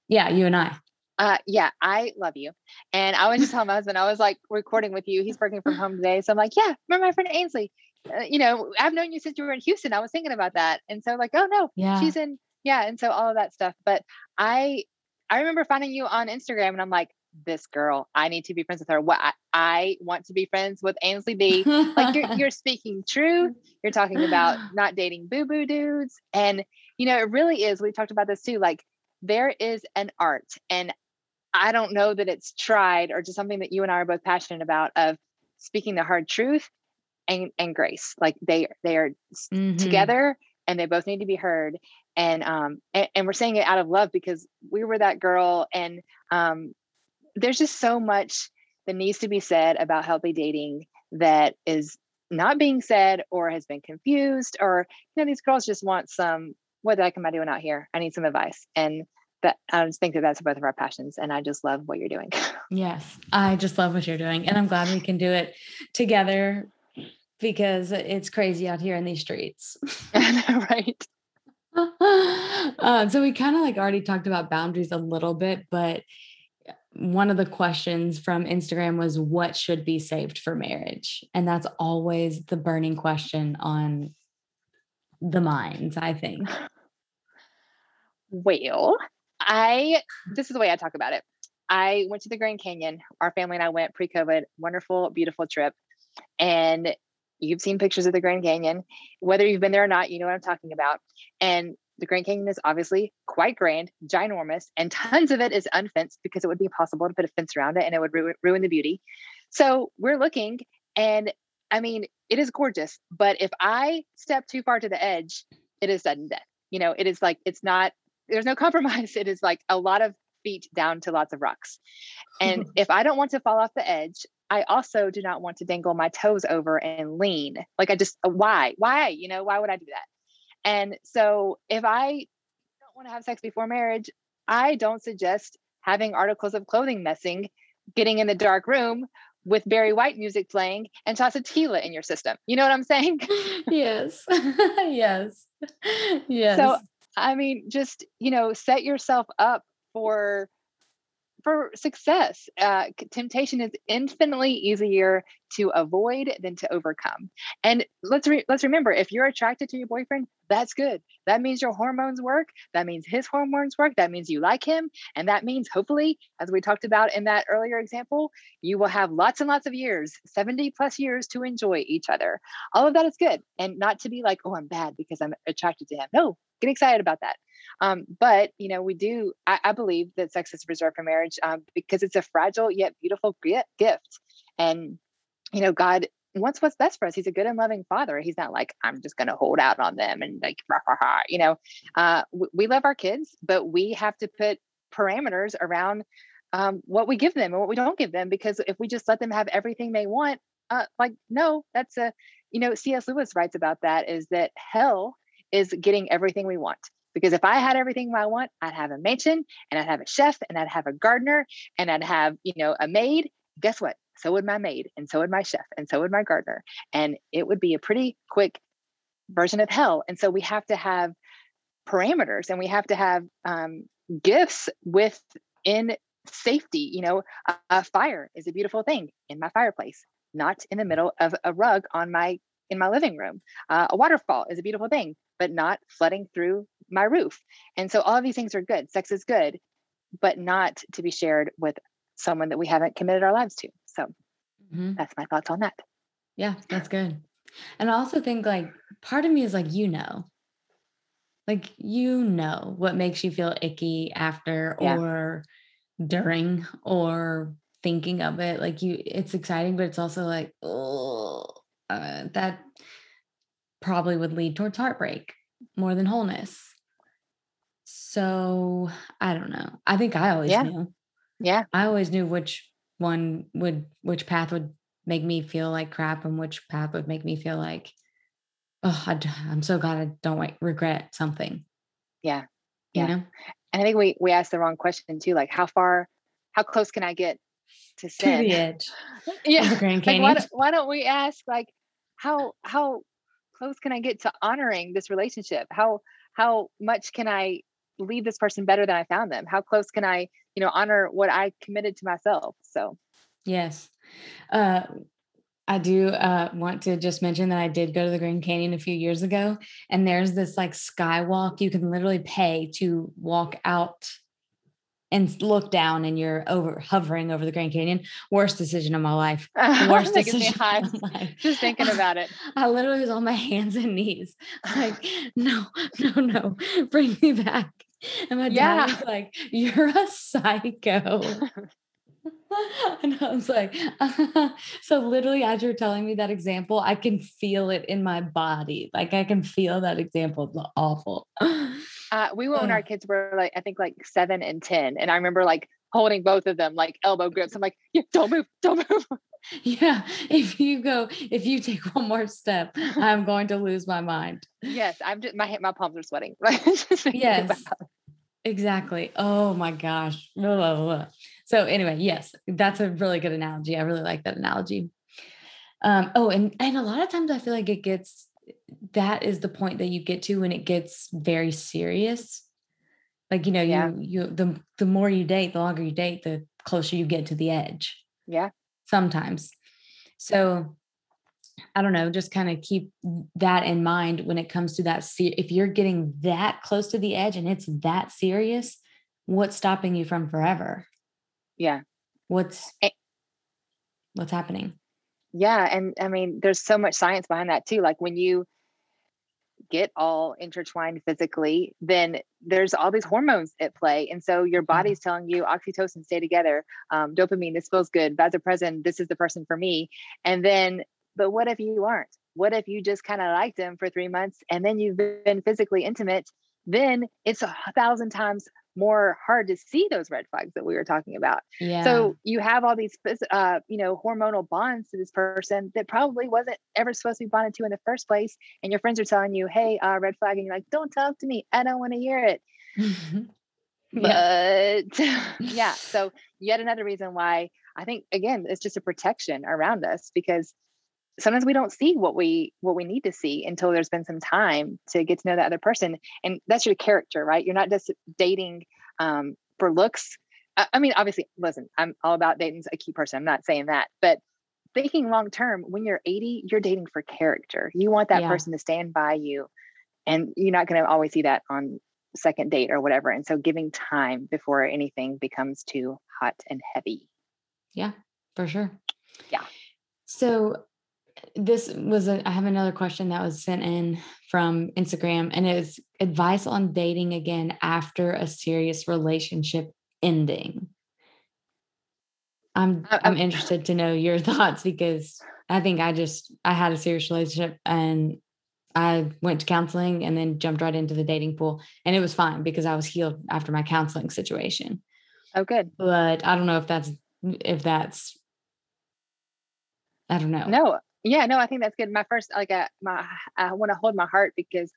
Yeah. You and I. Uh, yeah. I love you. And I was just telling my husband, I was like recording with you. He's working from home today. So I'm like, yeah, remember my friend Ainsley? Uh, you know, I've known you since you were in Houston. I was thinking about that. And so like, oh no, yeah. she's in. Yeah. And so all of that stuff. But I, I remember finding you on Instagram and I'm like, this girl, I need to be friends with her. What I, I want to be friends with Ainsley B. Like you're, you're speaking truth. You're talking about not dating boo-boo dudes. And, you know, it really is, we talked about this too. Like there is an art, and I don't know that it's tried or just something that you and I are both passionate about, of speaking the hard truth and, and grace. Like they, they are mm-hmm. together and they both need to be heard. And, um, and, and we're saying it out of love because we were that girl. And, um, there's just so much that needs to be said about healthy dating that is not being said or has been confused, or, you know, these girls just want some, what the heck am I doing out here? I need some advice. And that, I just think that that's both of our passions. And I just love what you're doing. Yes. I just love what you're doing. And I'm glad we can do it together because it's crazy out here in these streets. Right. Uh, so we kind of like already talked about boundaries a little bit, but one of the questions from Instagram was what should be saved for marriage? And that's always the burning question on the minds, I think. Well, I, this is the way I talk about it. I went to the Grand Canyon. Our family and I went pre-COVID, wonderful, beautiful trip. And you've seen pictures of the Grand Canyon, whether you've been there or not, you know what I'm talking about. And the Grand Canyon is obviously quite grand, ginormous, and tons of it is unfenced because it would be impossible to put a fence around it and it would ru- ruin the beauty. So we're looking, and I mean, it is gorgeous, but if I step too far to the edge, it is sudden death. You know, it is like, it's not, there's no compromise. It is like a lot of feet down to lots of rocks. And if I don't want to fall off the edge, I also do not want to dangle my toes over and lean. Like I just, why, why, you know, why would I do that? And so if I don't want to have sex before marriage, I don't suggest having articles of clothing messing, getting in the dark room, with Barry White music playing and toss a tequila in your system. You know what I'm saying? Yes. Yes. Yes. So, I mean, just, you know, set yourself up for, for success. Uh, temptation is infinitely easier to avoid than to overcome. And let's re- let's remember, if you're attracted to your boyfriend, that's good. That means your hormones work. That means his hormones work. That means you like him. And that means, hopefully, as we talked about in that earlier example, you will have lots and lots of years, seventy plus years to enjoy each other. All of that is good. And not to be like, oh, I'm bad because I'm attracted to him. No, get excited about that. Um, but, you know, we do, I, I believe that sex is reserved for marriage um, because it's a fragile yet beautiful gift. And, you know, God wants what's best for us. He's a good and loving father. He's not like, I'm just going to hold out on them and like, rah, rah, rah. You know, uh, w- we love our kids, but we have to put parameters around um, what we give them and what we don't give them, because if we just let them have everything they want, uh, like, no, that's a, you know, C S. Lewis writes about that, is that hell is getting everything we want. Because if I had everything I want, I'd have a mansion and I'd have a chef and I'd have a gardener and I'd have, you know, a maid. Guess what? So would my maid and so would my chef and so would my gardener. And it would be a pretty quick version of hell. And so we have to have parameters and we have to have um, gifts within safety. You know, a, a fire is a beautiful thing in my fireplace, not in the middle of a rug on my in my living room. Uh, a waterfall is a beautiful thing, but not flooding through my roof. And so all of these things are good. Sex is good, but not to be shared with someone that we haven't committed our lives to. So mm-hmm. That's my thoughts on that. Yeah, that's good. And I also think, like, part of me is like, you know, like, you know what makes you feel icky after yeah. or during or thinking of it. Like, you, it's exciting, but it's also like, oh, uh, that probably would lead towards heartbreak more than wholeness. So I don't know. I think I always yeah. knew. Yeah. I always knew which one would, which path would make me feel like crap and which path would make me feel like, oh, I, I'm so glad I don't like, regret something. Yeah. You yeah. know? And I think we, we asked the wrong question too. Like, how far, how close can I get to sin? To the edge. Yeah. The Grand Canyon. Like, why, why don't we ask, like, how, how close can I get to honoring this relationship? How, how much can I leave this person better than I found them? How close can I, you know, honor what I committed to myself? So, yes. Uh, I do uh, want to just mention that I did go to the Grand Canyon a few years ago, and there's this like skywalk. You can literally pay to walk out and look down, and you're over hovering over the Grand Canyon. Worst decision of my life. Worst decision of my life. Just thinking about it. I literally was on my hands and knees. Like, no, no, no, bring me back. And my yeah. dad was like, you're a psycho. And I was like, uh, so literally as you're telling me that example, I can feel it in my body. Like, I can feel that example. It's awful. Uh, we were, when our kids were like, I think like seven and ten. And I remember like holding both of them, like elbow grips. I'm like, yeah, don't move, don't move. Yeah. If you go, if you take one more step, I'm going to lose my mind. Yes. I'm just, my, my palms are sweating. Yes, exactly. Oh my gosh. Blah, blah, blah. So anyway, yes, that's a really good analogy. I really like that analogy. Um, oh, and, and a lot of times I feel like it gets, that is the point that you get to when it gets very serious. Like, you know, yeah. you, you, the, the more you date, the longer you date, the closer you get to the edge. Yeah. Sometimes. So I don't know, just kind of keep that in mind when it comes to that. Se- if you're getting that close to the edge and it's that serious, what's stopping you from forever? Yeah. What's, it, what's happening? Yeah. And I mean, there's so much science behind that too. Like, when you get all intertwined physically, then there's all these hormones at play. And so your body's telling you oxytocin, stay together, um, dopamine, this feels good, vasopressin, this is the person for me. And then, but what if you aren't? What if you just kind of liked them for three months and then you've been physically intimate? Then it's a thousand times more hard to see those red flags that we were talking about. Yeah. So you have all these, uh, you know, hormonal bonds to this person that probably wasn't ever supposed to be bonded to in the first place. And your friends are telling you, hey, uh, red flag. And you're like, don't talk to me. I don't want to hear it. Mm-hmm. But yeah. yeah. So yet another reason why I think, again, it's just a protection around us, because sometimes we don't see what we, what we need to see until there's been some time to get to know that other person. And that's your character, right? You're not just dating um, for looks. I, I mean, obviously, listen, I'm all about dating's a key person. I'm not saying that, but thinking long-term, when you're eighty, you're dating for character. You want that yeah. person to stand by you, and you're not going to always see that on second date or whatever. And so giving time before anything becomes too hot and heavy. Yeah, for sure. Yeah. So this was, a, I have another question that was sent in from Instagram, and it was advice on dating again after a serious relationship ending. I'm, I'm interested to know your thoughts, because I think I just, I had a serious relationship and I went to counseling and then jumped right into the dating pool, and it was fine because I was healed after my counseling situation. Oh, good. But I don't know if that's, if that's, I don't know. No. Yeah, no, I think that's good. My first, like a, my, I want to hold my heart, because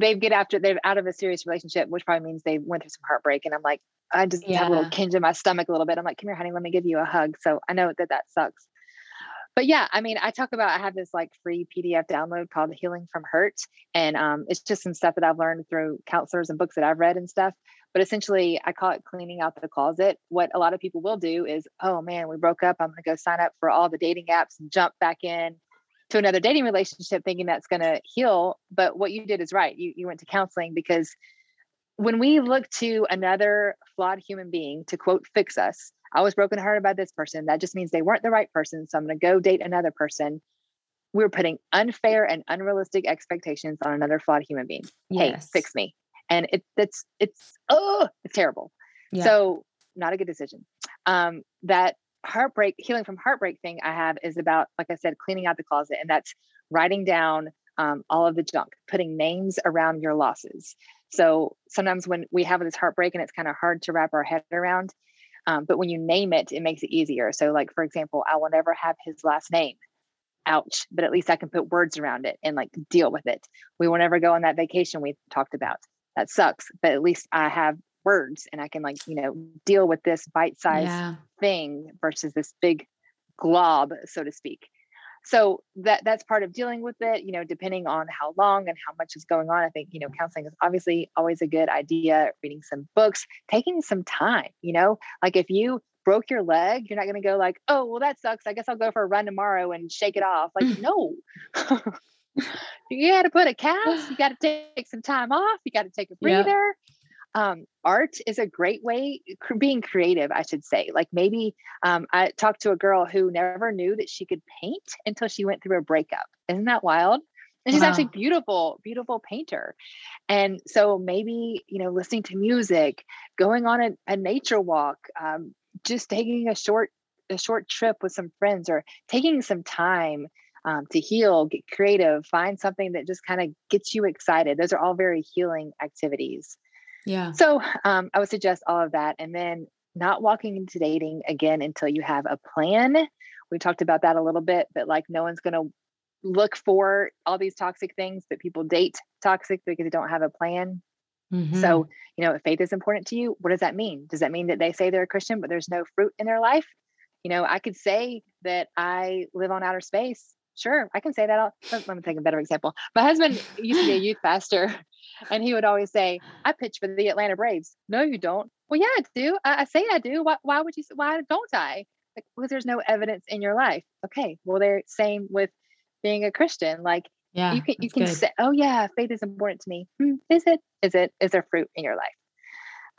they've get after they've out of a serious relationship, which probably means they went through some heartbreak. And I'm like, I just yeah. have a little kinge in my stomach a little bit. I'm like, come here, honey, let me give you a hug. So I know that that sucks. But yeah, I mean, I talk about, I have this like free P D F download called Healing from Hurt. And um, it's just some stuff that I've learned through counselors and books that I've read and stuff. But essentially, I call it cleaning out the closet. What a lot of people will do is, oh man, we broke up, I'm going to go sign up for all the dating apps and jump back in to another dating relationship thinking that's going to heal. But what you did is right. You, you went to counseling, because when we look to another flawed human being to, quote, fix us, I was brokenhearted by this person, that just means they weren't the right person, so I'm going to go date another person. We're putting unfair and unrealistic expectations on another flawed human being. Yes. Hey, fix me. And it, it's, it's, oh, it's terrible. Yeah. So not a good decision. Um, that heartbreak, healing from heartbreak thing I have is about, like I said, cleaning out the closet. And that's writing down um, all of the junk, putting names around your losses. So sometimes when we have this heartbreak and it's kind of hard to wrap our head around, um, but when you name it, it makes it easier. So like, for example, I will never have his last name. Ouch. But at least I can put words around it and like deal with it. We will never go on that vacation we talked about. That sucks, but at least I have words and I can like, you know, deal with this bite-sized yeah. thing versus this big glob, so to speak. So that that's part of dealing with it, you know, depending on how long and how much is going on. I think, you know, counseling is obviously always a good idea, reading some books, taking some time, you know, like if you broke your leg, you're not going to go like, oh, well, that sucks, I guess I'll go for a run tomorrow and shake it off. Like, no. You got to put a cast, you got to take some time off, you got to take a breather. Yep. Um, art is a great way, being creative, I should say. Like maybe um, I talked to a girl who never knew that she could paint until she went through a breakup. Isn't that wild? And she's wow. actually beautiful, beautiful painter. And so maybe, you know, listening to music, going on a, a nature walk, um, just taking a short, a short trip with some friends, or taking some time Um, to heal, get creative, find something that just kind of gets you excited. Those are all very healing activities. Yeah. So um, I would suggest all of that. And then not walking into dating again until you have a plan. We talked about that a little bit, but like no one's going to look for all these toxic things, but people date toxic because they don't have a plan. Mm-hmm. So, you know, if faith is important to you, what does that mean? Does that mean that they say they're a Christian, but there's no fruit in their life? You know, I could say that I live on outer space. Sure, I can say that. I'll, let me take a better example. My husband used to be a youth pastor, and he would always say, I pitch for the Atlanta Braves. No, you don't. Well, yeah, I do. I, I say I do. Why, why would you? Why don't I? Like, because there's no evidence in your life. Okay. Well, they're same with being a Christian. Like, yeah, you can you can good. say, oh yeah, faith is important to me. Hmm, is it? Is it? Is there fruit in your life?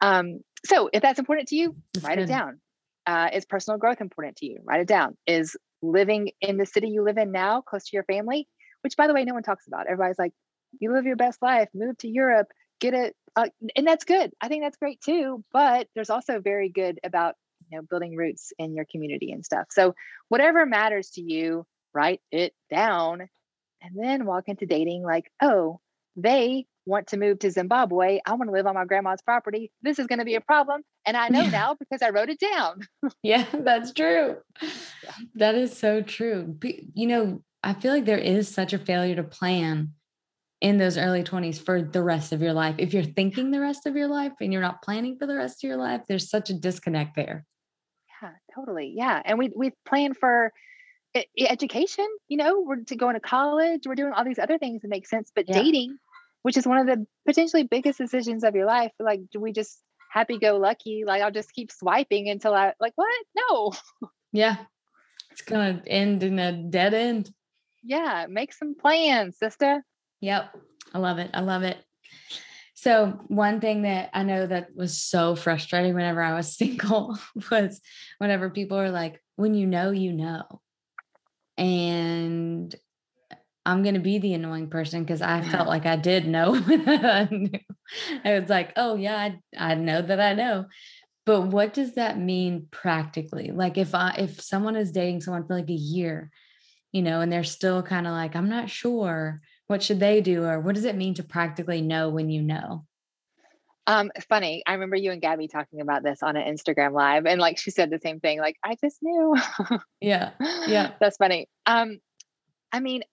Um. So if that's important to you, that's write good. it down. Uh, is personal growth important to you? Write it down. Is living in the city you live in now, close to your family, which by the way, no one talks about. Everybody's like, you live your best life, move to Europe, get it. Uh, and that's good. I think that's great too. But there's also very good about, you know, building roots in your community and stuff. So whatever matters to you, write it down and then walk into dating like, oh, they want to move to Zimbabwe. I want to live on my grandma's property. This is going to be a problem. And I know yeah. now because I wrote it down. Yeah, that's true. Yeah. That is so true. You know, I feel like there is such a failure to plan in those early twenties for the rest of your life. If you're thinking the rest of your life and you're not planning for the rest of your life, there's such a disconnect there. Yeah, totally. Yeah. And we, we plan for education, you know, we're to going to college, we're doing all these other things that make sense, but yeah. dating, which is one of the potentially biggest decisions of your life. Like, do we just happy go lucky? Like, I'll just keep swiping until I like, what? No. Yeah. It's going to end in a dead end. Yeah. Make some plans, sister. Yep. I love it. I love it. So one thing that I know that was so frustrating whenever I was single was whenever people are like, when you know, you know. And I'm going to be the annoying person because I felt like I did know. I knew. I was like, oh yeah, I, I know that I know. But what does that mean practically? Like if I, if someone is dating someone for like a year, you know, and they're still kind of like, I'm not sure. What should they do? Or what does it mean to practically know when you know? Um, funny. I remember you and Gabby talking about this on an Instagram live. And like, she said the same thing, like, I just knew. Yeah. Yeah. That's funny. Um, I mean,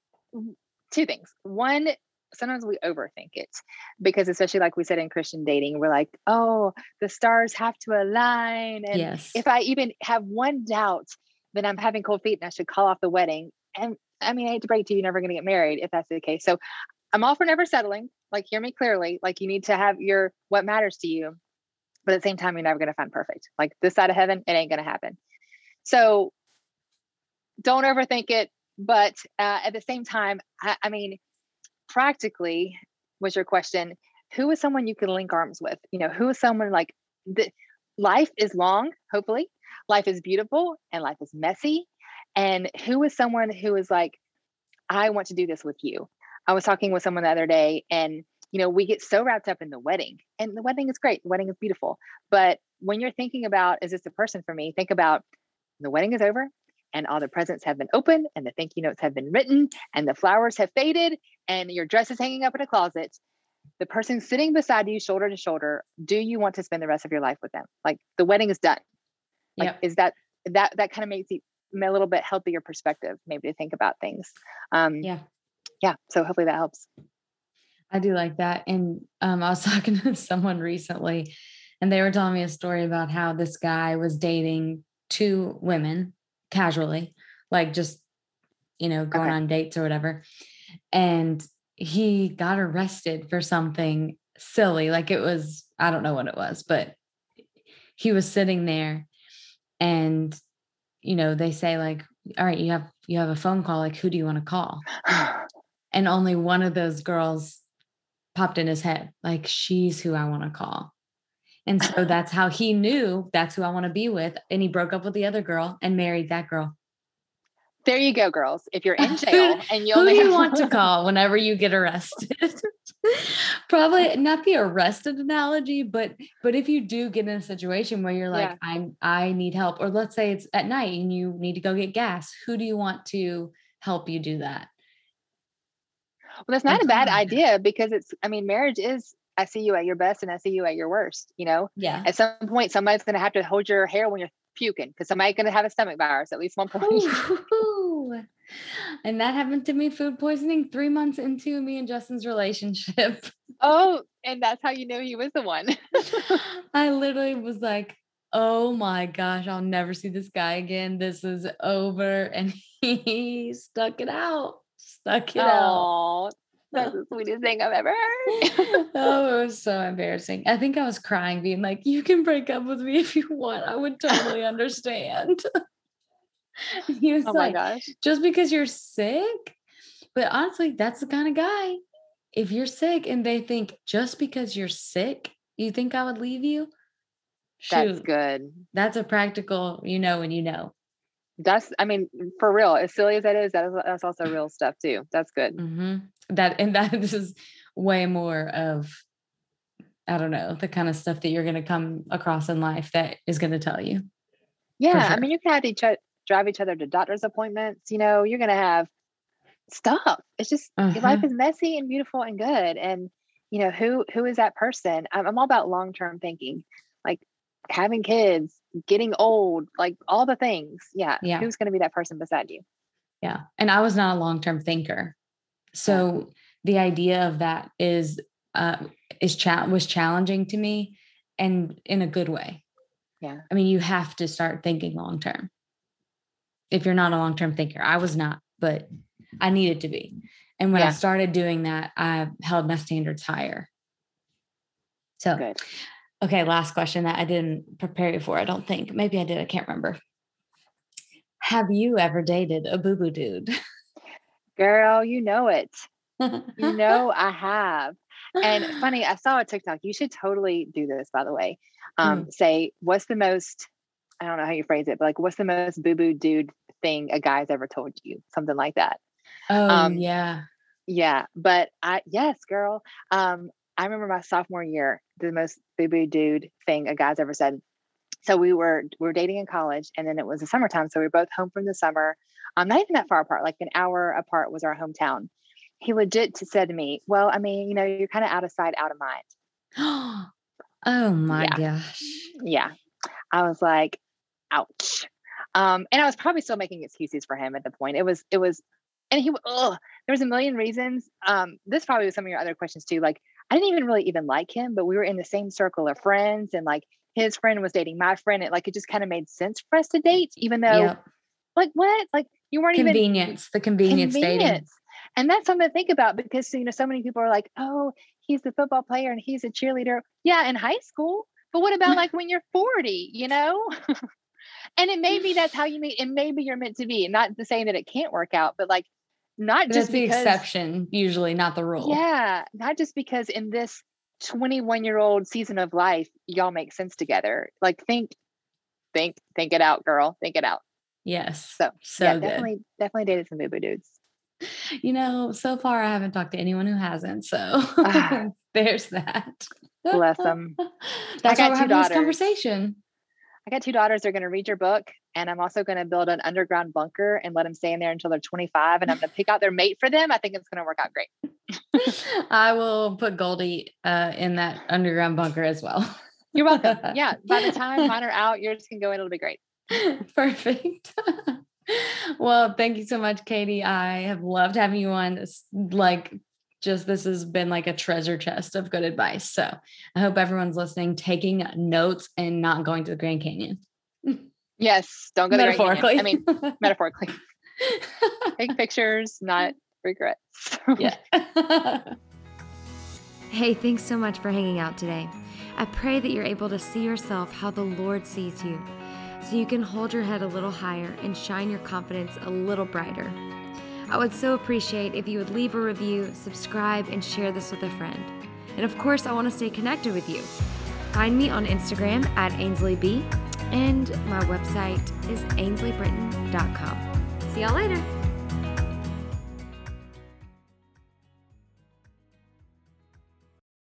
two things. One, sometimes we overthink it because especially like we said in Christian dating, we're like, oh, the stars have to align. And yes. if I even have one doubt, then I'm having cold feet and I should call off the wedding. And I mean, I hate to break to you, you're never going to get married if that's the case. So I'm all for never settling. Like, hear me clearly. Like, you need to have your, what matters to you, but at the same time, you're never going to find perfect. Like this side of heaven, it ain't going to happen. So don't overthink it. But uh, at the same time, I, I mean, practically was your question. Who is someone you can link arms with? You know, who is someone like the, life is long, hopefully. Life is beautiful and life is messy. And who is someone who is like, I want to do this with you. I was talking with someone the other day and, you know, we get so wrapped up in the wedding and the wedding is great. The wedding is beautiful. But when you're thinking about, is this the person for me? Think about the wedding is over and all the presents have been opened and the thank you notes have been written and the flowers have faded and your dress is hanging up in a closet. The person sitting beside you, shoulder to shoulder, do you want to spend the rest of your life with them? Like the wedding is done. Like, yep. Is that, that, that kind of makes you a little bit healthier perspective, maybe to think about things. Um, yeah. Yeah. So hopefully that helps. I do like that. And, um, I was talking to someone recently and they were telling me a story about how this guy was dating two women casually, like just, you know, going okay. on dates or whatever. And he got arrested for something silly. Like it was, I don't know what it was, but he was sitting there and you know, they say like, all right, you have, you have a phone call. Like, who do you want to call? And only one of those girls popped in his head. Like, she's who I want to call. And so that's how he knew that's who I want to be with. And he broke up with the other girl and married that girl. There you go, girls. If you're in jail and you only who do you want to call whenever you get arrested, probably not the arrested analogy, but, but if you do get in a situation where you're like, yeah. I'm, I need help, or let's say it's at night and you need to go get gas, who do you want to help you do that? Well, that's not that's a bad idea because it's, I mean, marriage is, I see you at your best and I see you at your worst, you know? Yeah. At some point, somebody's going to have to hold your hair when you're puking because somebody's going to have a stomach virus at least one point. Ooh. And that happened to me, food poisoning, three months into me and Justin's relationship. Oh, and that's how you knew he was the one. I literally was like, oh my gosh, I'll never see this guy again. This is over. And he stuck it out, stuck it oh, out. That's the sweetest thing I've ever heard. Oh, it was so embarrassing. I think I was crying being like, you can break up with me if you want. I would totally understand. He was oh like, my gosh. Just because you're sick, but honestly, that's the kind of guy. If you're sick and they think just because you're sick, you think I would leave you? Shoot. That's good. That's a practical, you know, and you know. That's, I mean, for real, as silly as that is, that is that's also real stuff too. That's good. Mm-hmm. That, and that this is way more of, I don't know, the kind of stuff that you're going to come across in life that is going to tell you. Yeah. Sure. I mean, you can have each other. drive each other to doctor's appointments, you know, you're going to have stuff. It's just, uh-huh. life is messy and beautiful and good. And you know, who, who is that person? I'm, I'm all about long-term thinking, like having kids, getting old, like all the things. Yeah. yeah. Who's going to be that person beside you? Yeah. And I was not a long-term thinker. So the idea of that is, uh, is chat was challenging to me and in a good way. Yeah. I mean, you have to start thinking long-term. If you're not a long-term thinker, I was not, but I needed to be. And when yeah. I started doing that, I held my standards higher. So, good. Okay. Last question that I didn't prepare you for. I don't think, maybe I did. I can't remember. Have you ever dated a boo-boo dude? Girl, you know it. You know, I have. And funny, I saw a TikTok. You should totally do this, by the way. Um, mm. Say, what's the most, I don't know how you phrase it, but like, what's the most boo-boo dude thing a guy's ever told you? Something like that. Oh, um, yeah. Yeah. But I, yes, girl. Um, I remember my sophomore year, the most boo-boo dude thing a guy's ever said. So we were, we were dating in college, and then it was the summertime. So we were both home from the summer. Um, not even that far apart, like an hour apart was our hometown. He legit said to me, well, I mean, you know, you're kind of out of sight, out of mind. Oh my yeah. gosh. Yeah. I was like, ouch. Um, and I was probably still making excuses for him at the point. It was, it was, and he, oh, there was a million reasons. Um, this probably was some of your other questions too. Like, I didn't even really even like him, but we were in the same circle of friends, and like his friend was dating my friend. It like, it just kind of made sense for us to date, even though yep. like, what, like you weren't convenience, even the convenience, convenience dating. And that's something to think about, because, you know, so many people are like, oh, he's the football player and he's a cheerleader. Yeah. In high school. But what about like when you're forty, you know? And it may be that's how you meet, and maybe you're meant to be. Not to say that it can't work out, but like, not but just the because, exception, usually not the rule. Yeah. Not just because in this twenty-one year old season of life, y'all make sense together. Like think, think, think it out, girl. Think it out. Yes. So, so yeah, good. definitely, definitely dated some boo-boo dudes. You know, so far I haven't talked to anyone who hasn't. So ah, there's that. Bless them. That's why we're having daughters. This conversation. I got two daughters. They're going to read your book. And I'm also going to build an underground bunker and let them stay in there until they're twenty-five. And I'm going to pick out their mate for them. I think it's going to work out great. I will put Goldie uh, in that underground bunker as well. You're welcome. Yeah. By the time mine are out, yours can go in. It'll be great. Perfect. Well, thank you so much, Katie. I have loved having you on. It's like, just, this has been like a treasure chest of good advice. So I hope everyone's listening, taking notes, and not going to the Grand Canyon. Yes. Don't go there. Metaphorically. I mean, metaphorically. Take pictures, not regrets. Yeah. Hey, thanks so much for hanging out today. I pray that you're able to see yourself how the Lord sees you, so you can hold your head a little higher and shine your confidence a little brighter. I would so appreciate if you would leave a review, subscribe, and share this with a friend. And of course, I want to stay connected with you. Find me on Instagram at Ainsley B, and my website is Ainsley Britton dot com. See y'all later.